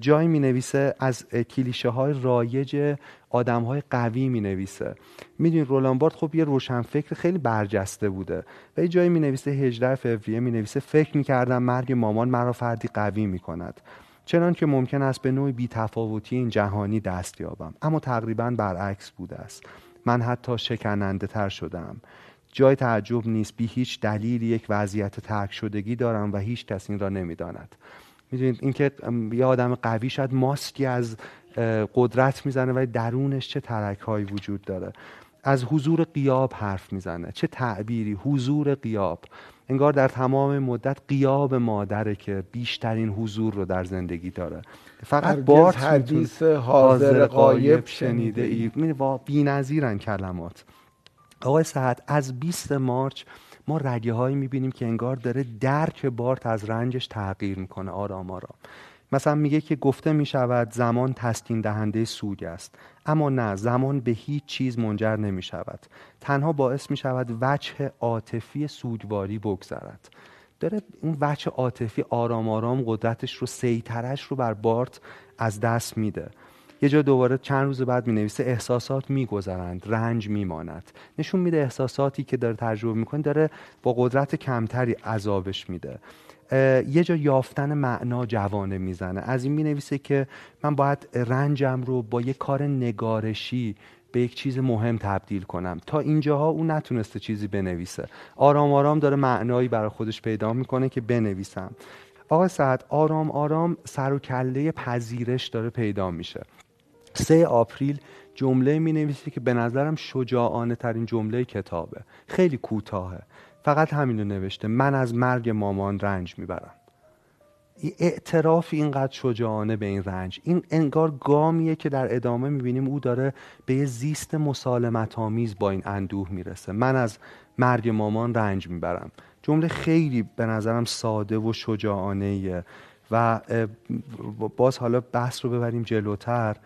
جای مینویسه از کلیشه های رایج آدم های قوی مینویسه. میدونید رولان بارت خب یه روشنفکر خیلی برجسته بوده و یه جایی مینویسه هجدهم فوریه مینویسه فکر میکردم مرگ مامان مرا فردی قوی میکند، چنان که ممکن است به نوعی بی‌تفاوتی این جهانی دست یابم، اما تقریباً برعکس بوده است. من حتی شکننده تر شدم. جای تعجب نیست، بی هیچ دلیل یک وضعیت ترک شدگی دارم و هیچ کس این را نمیداند. میدونید اینکه یه آدم قوی شاید ماسکی از قدرت میزنه ولی درونش چه ترک‌هایی وجود داره. از حضور غیاب حرف میزنه، چه تعبیری، حضور غیاب. انگار در تمام مدت غیاب مادره که بیشترین حضور رو در زندگی داره. فقط بارت حدیث حاضر غایب شنیده ای. بی‌نظیرن کلمات آقای سعد. از بیستم مارس ما رگه هایی میبینیم که انگار داره درک بارت از رنجش تغییر میکنه آرام آرام. مثلا میگه که گفته میشود زمان تسکین دهنده سوگ است، اما نه، زمان به هیچ چیز منجر نمیشود، تنها باعث میشود وجه عاطفی سوگواری بگذرد. داره اون وجه عاطفی آرام آرام قدرتش رو، سیطرش رو بر بارت از دست میده. یه جا دوباره چند روز بعد می‌نویسه احساسات می‌گذرند، رنج می‌ماند. نشون میده احساساتی که داره تجربه می‌کنه داره با قدرت کمتری عذابش میده. یه جا یافتن معنا جوانه میزنه. از این می‌نویسه که من باید رنجم رو با یه کار نگارشی به یک چیز مهم تبدیل کنم. تا اینجاها اون نتونسته چیزی بنویسه. آرام آرام داره معنایی برای خودش پیدا می‌کنه که بنویسم. آقا سعد آرام آرام سر و کله پذیرش داره پیدا میشه. سه آپریل جمله می‌نویسه که به نظرم شجاعانه ترین جمله کتابه. خیلی کوتاهه. فقط همینو نوشته: من از مرگ مامان رنج میبرم. اعتراف اینقدر شجاعانه به این رنج، این انگار گامیه که در ادامه میبینیم او داره به یه زیست مسالمت‌آمیز با این اندوه میرسه. من از مرگ مامان رنج میبرم. جمله خیلی به نظرم ساده و شجاعانه‌ایه و باز حالا بحث رو ببریم جلوتر،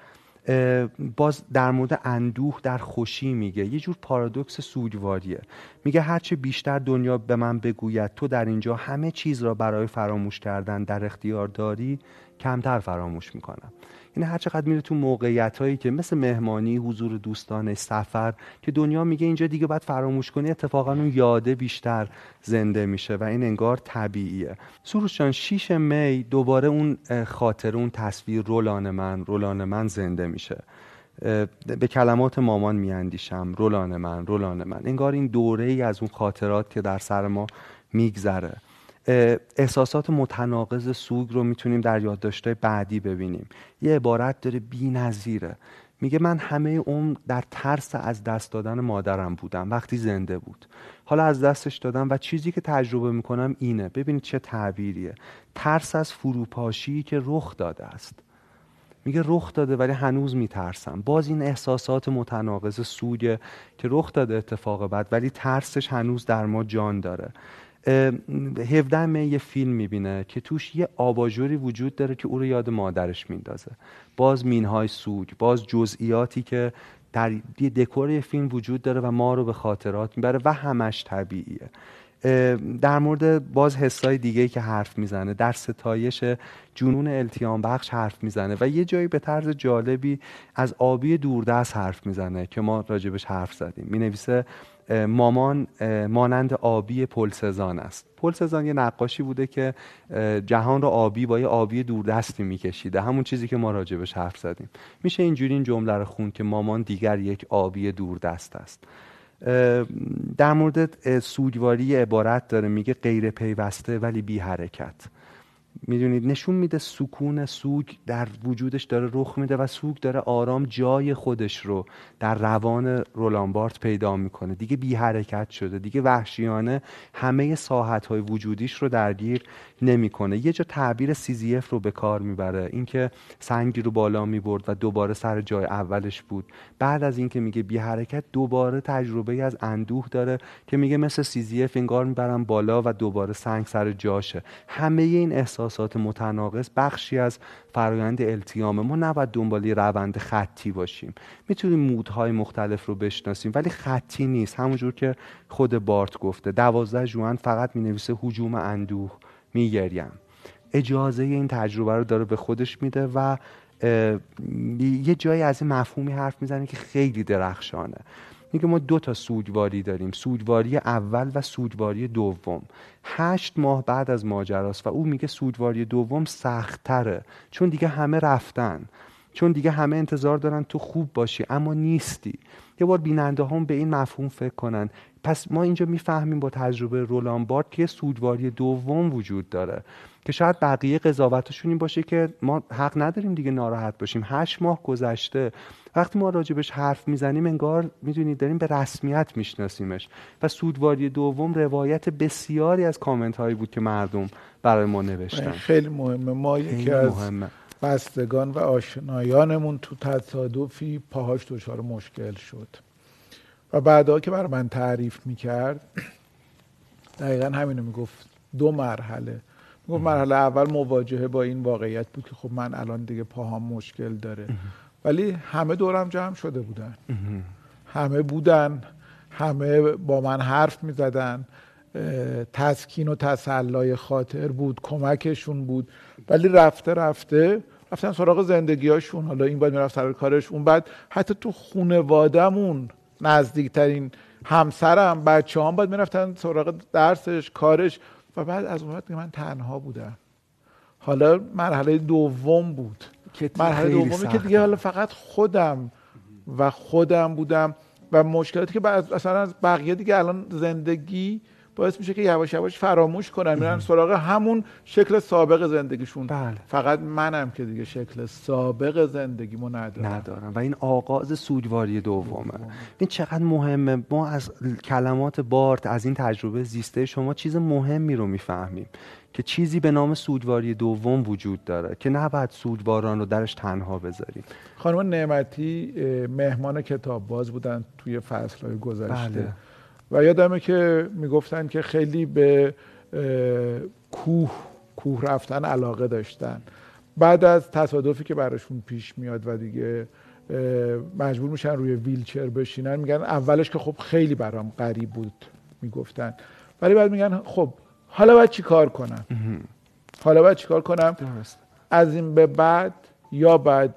باز در مورد اندوه در خوشی میگه. یه جور پارادوکس سوگواریه. میگه هرچه بیشتر دنیا به من بگوید تو در اینجا همه چیز را برای فراموش کردن در اختیار داری، کمتر فراموش میکنم. یعنی هر چقدر میره تو موقعیتایی که مثل مهمانی، حضور دوستانه، سفر، که دنیا میگه اینجا دیگه باید فراموش کنی، اتفاقا اون یاده بیشتر زنده میشه و این انگار طبیعیه. سروش جان، شش می دوباره اون خاطره، اون تصویر رولان من، رولان من زنده میشه. به کلمات مامان میاندیشم، رولان من، رولان من. انگار این دوره‌ای از اون خاطرات که در سر ما میگذره. احساسات متناقض سوگ رو میتونیم در یادداشت‌های بعدی ببینیم. یه عبارت داره بی‌نظیره. میگه من همه عمر در ترس از دست دادن مادرم بودم وقتی زنده بود. حالا از دستش دادم و چیزی که تجربه میکنم اینه. ببینید چه تعبیریه. ترس از فروپاشی که رخ داده است. میگه رخ داده ولی هنوز میترسم. باز این احساسات متناقض سوگه که رخ داده اتفاق بعد ولی ترسش هنوز در ما جان داره. هفده می یه فیلم میبینه که توش یه آباژوری وجود داره که او رو یاد مادرش میندازه. باز مینهای سوگ، باز جزئیاتی که در دکور یه فیلم وجود داره و ما رو به خاطرات میبره و همش طبیعیه. در مورد باز حسای دیگه‌ای که حرف میزنه، در ستایش جنون التیام بخش حرف میزنه و یه جایی به طرز جالبی از آبی دوردست حرف میزنه که ما راجبش حرف زدیم. مینویسه مامان مانند آبی پل سزان است. پل سزان یه نقاشی بوده که جهان رو آبی با یه آبی دوردستی میکشیده، همون چیزی که ما راجبش حرف زدیم. میشه اینجوری این جمله رو خوند که مامان دیگر یک آبی دوردست است. در مورد سوگواری عبارت داره، میگه غیر پیوسته ولی بی حرکت. میدونید نشون میده سکون سوگ در وجودش داره رخ میده و سوگ داره آرام جای خودش رو در روان رولان بارت پیدا میکنه. دیگه بی حرکت شده، دیگه وحشیانه همه ساحت‌های وجودیش رو درگیر نمیکنه. یه جا تعبیر سیزیف رو به کار میبره، اینکه سنگی رو بالا میبرد و دوباره سر جای اولش بود. بعد از اینکه میگه بی حرکت، دوباره تجربه از اندوه داره که میگه مثل سیزیف انگار میبرم بالا و دوباره سنگ سر جاشه. همه این احساس احساسات متناقض بخشی از فرایند التیامه. ما نباید دنبالی روند خطی باشیم. میتونیم مودهای مختلف رو بشناسیم ولی خطی نیست، همونجور که خود بارت گفته. دوازده جوان فقط مینویسه هجوم اندوه، میگریم. اجازه این تجربه رو داره به خودش میده و یه جایی از این مفهومی حرف میزنه که خیلی درخشانه. میگه ما دو تا سوگواری داریم، سوگواری اول و سوگواری دوم. هشت ماه بعد از ماجراست و او میگه سوگواری دوم سخت‌تره، چون دیگه همه رفتن، چون دیگه همه انتظار دارن تو خوب باشی اما نیستی. یه بار بیننده هم به این مفهوم فکر کنن. پس ما اینجا میفهمیم با تجربه رولان بارت که سوگواری دوم وجود داره که شاید بقیه قضاوتشون این باشه که ما حق نداریم دیگه ناراحت باشیم. هشت ماه گذشته، وقتی ما راجبش حرف میزنیم انگار میدونید داریم به رسمیت میشناسیمش. و سوگواری دوم روایت بسیاری از کامنت هایی بود که مردم برای ما نوشتن. خیلی مهمه. ما یکی از بستگان و آشنایانمون تو تصادفی پاهاش دچار مشکل شد و بعدا که برای من تعریف میکرد دقیقا همینو میگفت. دو مرحله میگفت. مرحله اول مواجهه با این واقعیت بود که خب من الان دیگه پاهام مشکل داره، ولی همه دورم جمع شده بودن، همه بودن، همه با من حرف میزدن، تسکین و تسلای خاطر بود، کمکشون بود. ولی رفته رفته رفتن سراغ زندگیاشون، حالا این باید میرفت سراغ کارش، اون بعد حتی تو خانواده‌مون نزدیکترین همسرم، بچه‌هام باید میرفتن سراغ درسش، کارش. و بعد از اون وقت که من تنها بودم، حالا مرحله دوم بود، مرحله دومی که دیگه حالا فقط خودم و خودم بودم و مشکلاتی که اصلا از بقیه دیگه الان زندگی باعث میشه که یواش یواش فراموش کنن، میرن سراغ همون شکل سابق زندگیشون. بله. فقط منم که دیگه شکل سابق زندگیمو ندارم ندارم و این آغاز سوگواری دومه. این چقدر مهمه، ما از کلمات بارت، از این تجربه زیسته شما چیز مهمی رو میفهمیم که چیزی به نام سوگواری دوم وجود داره که نباید سوگواران رو درش تنها بذاریم. خانم نعمتی مهمان کتابباز بودن توی فصل‌های گذشته. بله. و یادمه که میگفتن که خیلی به کوه کوه رفتن علاقه داشتن، بعد از تصادفی که براشون پیش میاد و دیگه مجبور میشن روی ویلچر بشینن، میگن اولش که خب خیلی برام غریب بود میگفتن، ولی بعد میگن خب حالا باید چی کار کنم، حالا باید چی کار کنم، از این به بعد یا باید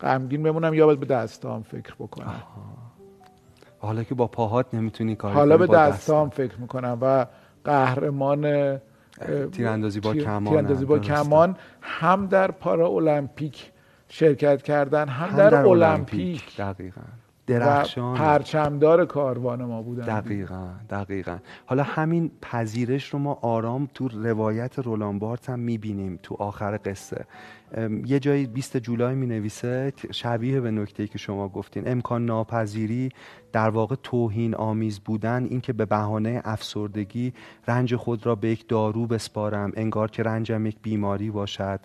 غمگین بمونم یا باید به دستام فکر بکنم. آها. حالا که با پاهات نمیتونی کاری کنی، حالا به دستام فکر میکنم. و قهرمان تیراندازی با کمان تیراندازی با کمان هم در پارا المپیک شرکت کردن، هم, هم در المپیک دقیقاً درخشان پرچمدار کاروان ما بودن. دقیقاً دقیقاً حالا همین پذیرش رو ما آرام تو روایت رولان بارت هم میبینیم. تو آخر قصه یه جایی بیست جولای مینویسه شبیه به نکته‌ای که شما گفتین، امکان ناپذیری، در واقع توهین آمیز بودن، این که به بهانه افسردگی رنج خود را به یک دارو بسپارم انگار که رنجم یک بیماری باشد،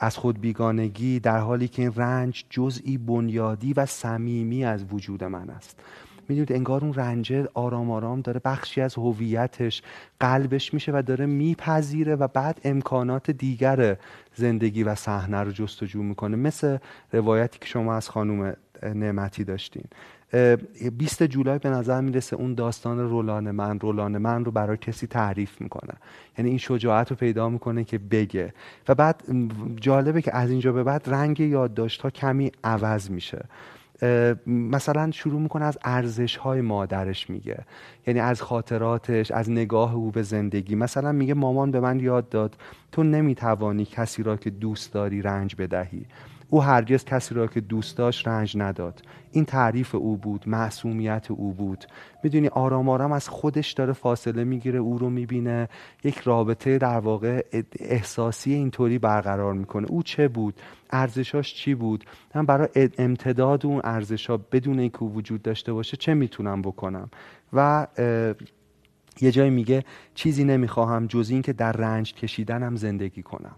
از خود بیگانگی در حالی که این رنج جزئی بنیادی و صمیمی از وجود من است. میدونید انگار اون رنج آرام آرام داره بخشی از هویتش، قلبش میشه و داره میپذیره و بعد امکانات دیگر زندگی و صحنه رو جستجو میکنه، مثل روایتی که شما از خانم نعمتی داشتین. بیست جولای به نظر میرسه اون داستان رولان من رولان من رو برای کسی تعریف میکنه، یعنی این شجاعت رو پیدا میکنه که بگه. و بعد جالبه که از اینجا به بعد رنگ یادداشت ها کمی عوض میشه، مثلا شروع میکنه از ارزش های مادرش میگه، یعنی از خاطراتش، از نگاه او به زندگی. مثلا میگه مامان به من یاد داد تو نمیتوانی کسی را که دوست داری رنج بدهی، او هرگز کسی را که دوست داشت رنج نداد. این تعریف او بود، معصومیت او بود. میدونی آرام آرام از خودش داره فاصله میگیره، او رو میبینه، یک رابطه در واقع احساسی اینطوری برقرار میکنه. او چه بود؟ ارزشاش چی بود؟ من برای امتداد اون ارزشا بدون اینکه او وجود داشته باشه چه میتونم بکنم؟ و یه جایی میگه چیزی نمیخواهم جز این که در رنج کشیدنم زندگی کنم.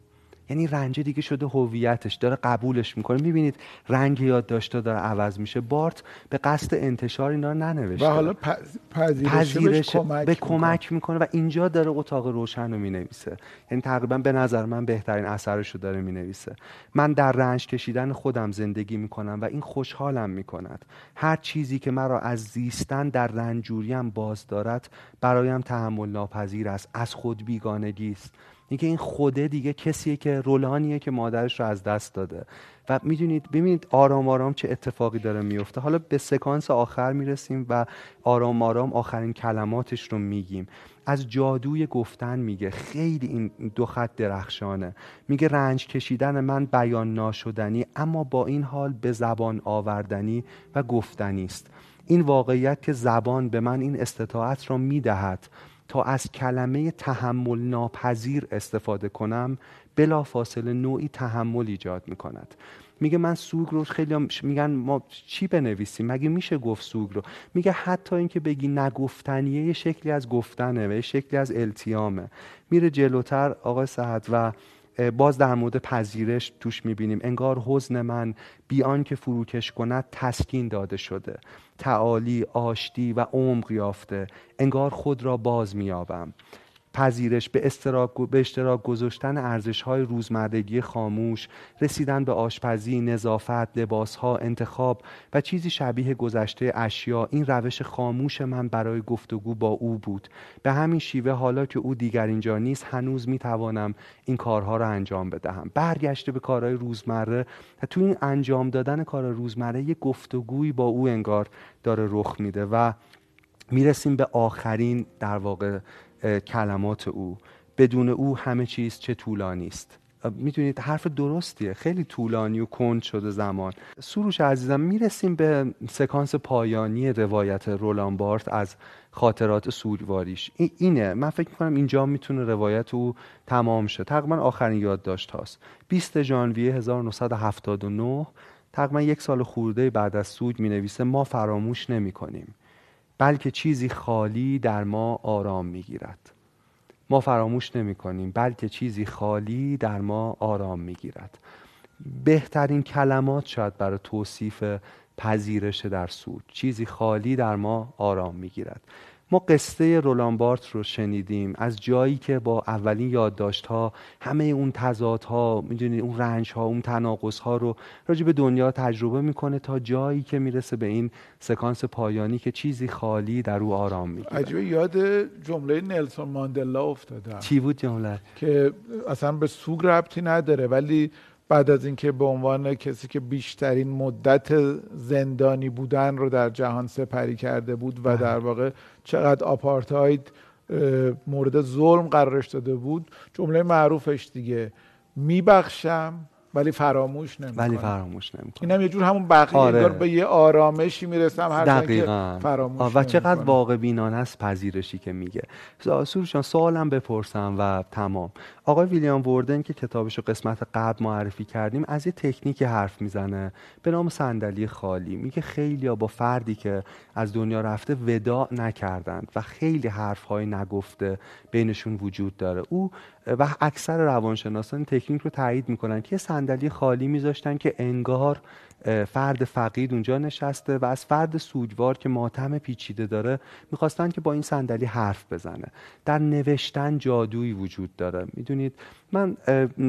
یعنی رنج دیگه شده هویتش، داره قبولش میکنه. میبینید رنگ یادداشت‌ها داره عوض میشه. بارت به قصد انتشار اینا ننوشته و حالا پذیرش به کمک میکنه و اینجا داره اتاق روشن رو مینویسه، یعنی تقریبا به نظر من بهترین اثرش رو داره مینویسه. من در رنج کشیدن خودم زندگی میکنم و این خوشحالم میکند. هر چیزی که مرا از زیستن در رنجوریم باز دارد برایم تحمل ناپذیر است. از خود بیگانگی است. اینکه این خوده دیگه کسیه که رولانیه که مادرش رو از دست داده. و میدونید ببینید آرام آرام چه اتفاقی داره میفته. حالا به سکانس آخر میرسیم و آرام آرام آخرین کلماتش رو میگیم. از جادوی گفتن میگه، خیلی این دو خط درخشانه. میگه رنج کشیدن من بیان ناشدنی اما با این حال به زبان آوردنی و گفتنی است. این واقعیت که زبان به من این استطاعت را میدهد تا از کلمه تحمل ناپذیر استفاده کنم بلا فاصله نوعی تحمل ایجاد میکند. میگه من سوگ رو، خیلی میگن ما چی بنویسیم، مگه میشه گفت سوگ رو؟ میگه حتی اینکه بگی نگفتنیه یه شکلی از گفتنه و یه شکلی از التیامه. میره جلوتر آقای صحت و باز در مورد پذیرش توش میبینیم انگار حزن من بیان که فروکش کند تسکین داده شده، تعالی، آشتی و عمق یافته، انگار خود را باز میابم. پذیرش، به اشتراک به اشتراک گذاشتن ارزش‌های روزمرگی خاموش، رسیدن به آشپزی، نظافت، لباس‌ها، انتخاب و چیزی شبیه گذشته اشیا، این روش خاموش من برای گفتگو با او بود. به همین شیوه حالا که او دیگر اینجا نیست هنوز می‌توانم این کارها را انجام بدهم. برگشته به کارهای روزمره و تو این انجام دادن کار روزمره یک گفتگویی با او انگار داره رخ میده و میرسیم به آخرین در واقع کلمات او: بدون او همه چیز چه طولانی است. میدونید حرف درستیه، خیلی طولانی و کند شده زمان. سروش عزیزم، میرسیم به سکانس پایانی روایت رولان بارت از خاطرات سوگواریش. اینه، من فکر میکنم اینجا میتونه روایت او تمام شه. تقریبا آخرین یادداشت هاست. بیستم ژانویه هزار و نهصد و هفتاد و نه، تقریبا یک سال خورده بعد از سوگ، مینویسه: ما فراموش نمیکنیم، بلکه چیزی خالی در ما آرام میگیرد. ما فراموش نمی کنیم بلکه چیزی خالی در ما آرام می گیرد. بهترین کلمات شاید برای توصیف پذیرش در سوگ: چیزی خالی در ما آرام می گیرد. ما قصه رولان بارت رو شنیدیم از جایی که با اولین یادداشت‌ها همه اون تضادها، می‌دونید اون رنج‌ها، اون تناقض‌ها رو راجع به دنیا تجربه می‌کنه تا جایی که میرسه به این سکانس پایانی که چیزی خالی در او آرام می‌گیرد. عجیبه، یاد جمله نیلسون ماندلا افتادم. چی بود جمله؟ که اصلا به سوگ ربطی نداره، ولی بعد از اینکه به عنوان کسی که بیشترین مدت زندانی بودن رو در جهان سپری کرده بود و در واقع چقدر آپارتاید مورد ظلم قرارش داده بود، جمله معروفش دیگه: میبخشم ولی فراموش نمی‌کنم. ولی فراموش نمی‌کنم. اینم یه جور همون بقیه آره. دار به یه آرامشی میرسم هر که فراموش نمی‌کنم. و چقدر واقع بینانه است پذیرشی که میگه. سرورشان سوالم بپرسم و تمام. آقای ویلیام بوردن که کتابشو قسمت قبل معرفی کردیم از یه تکنیک حرف میزنه به نام صندلی خالی. میگه خیلی‌ها با فردی که از دنیا رفته وداع نکردند و خیلی حرف‌های نگفته بینشون وجود داره. او و اکثر روانشناسان تکنیک رو تایید میکنن که صندلی خالی میذاشتن که انگار فرد فقید اونجا نشسته و از فرد سوگوار که ماتم پیچیده داره میخواستن که با این صندلی حرف بزنه. در نوشتن جادویی وجود داره. میدونید من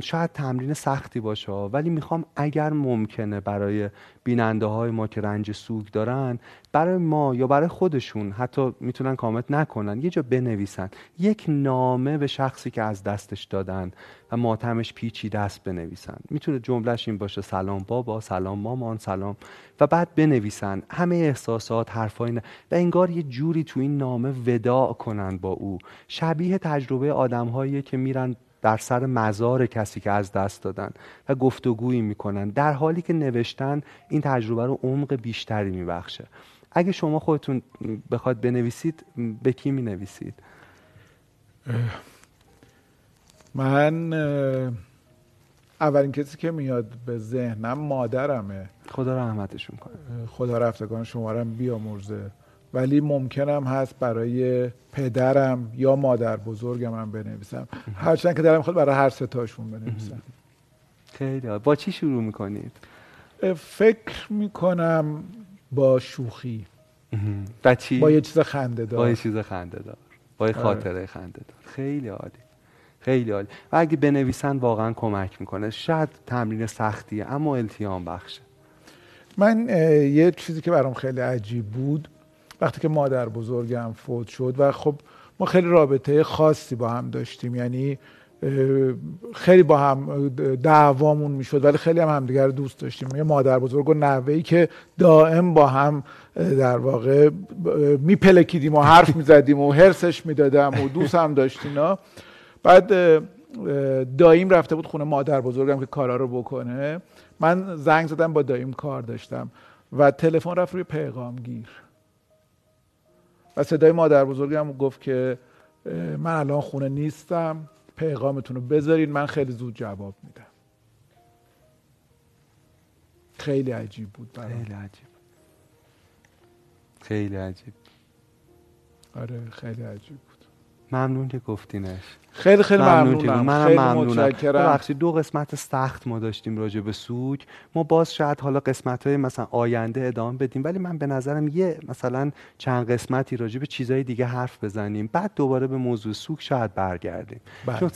شاید تمرین سختی باشه ولی میخوام اگر ممکنه برای بیننده های ما که رنج سوگ دارن، برای ما یا برای خودشون حتی میتونن کامنت نکنن، یه جا بنویسن یک نامه به شخصی که از دستش دادن و ماتمش پیچیده است بنویسن. میتونه جملهش این باشه: سلام بابا، سلام مامان، سلام، و بعد بنویسن همه احساسات، حرفای نه و انگار یه جوری تو این نامه وداع کنن با او. شبیه تجربه آدم‌هایی که میرن در سر مزار کسی که از دست دادن و گفتگویی میکنن، در حالی که نوشتن این تجربه رو عمق بیشتری میبخشه. اگه شما خودتون بخواد بنویسید به کی مینویسید؟ من اولین کسی که میاد به ذهنم مادرمه، خدا رحمتشون کنه، خدا رفتگان شما رو بیامرزه، ولی ممکنم هست برای پدرم یا مادر بزرگم هم بنویسم، هرچند که دلم خود برای هر ستاشون بنویسم. خیلی با چی شروع میکنید؟ فکر میکنم با شوخی، با چی؟ با یه چیز خنده دار. با یه چیز خنده دار، با یه خاطره خنده دار. خیلی عالی، خیلی عالی. و اگه بنویسن واقعا کمک میکنه. شاید تمرین سختیه اما التیام بخشه. من یه چیزی که برام خیلی عجیب بود وقتی که مادر بزرگم فوت شد و خب ما خیلی رابطه خاصی با هم داشتیم، یعنی خیلی با هم دعوامون میشد ولی خیلی هم همدیگر دوست داشتیم. یه مادر بزرگ و نوه‌ای که دائم با هم در واقع میپلکیدیم و حرف میزدیم و هرسش میدادم و دوست هم داشتینا. بعد داییم رفته بود خونه مادر بزرگم که کارا رو بکنه. من زنگ زدم، با داییم کار داشتم و تلفن رفت روی پیغامگیر و صدای مادر بزرگم گفت که من الان خونه نیستم، پیغامتون رو بذارین من خیلی زود جواب میدم. خیلی عجیب بود برام. خیلی عجیب، خیلی عجیب. آره خیلی عجیب بود. ممنون که گفتینش. خیلی خیلی ممنونم. منم ممنونم. ببخشید دو قسمت سخت ما داشتیم راجع به سوگ. ما باز شاید حالا قسمت‌های مثلا آینده ادامه بدیم، ولی من به نظرم یه مثلا چند قسمتی راجع به چیزای دیگه حرف بزنیم، بعد دوباره به موضوع سوگ شاید برگردیم. بله. چون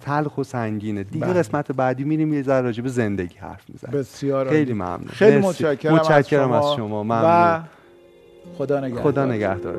تلخ و سنگینه. دیگه بله. قسمت بعدی می‌ریم یه ذره راجع به زندگی حرف می‌زنیم. بسیار خیلی ممنون. خیلی متشکرم. متشکرم از شما. ممنون. و خدا نگهدار. خدا نگهدار.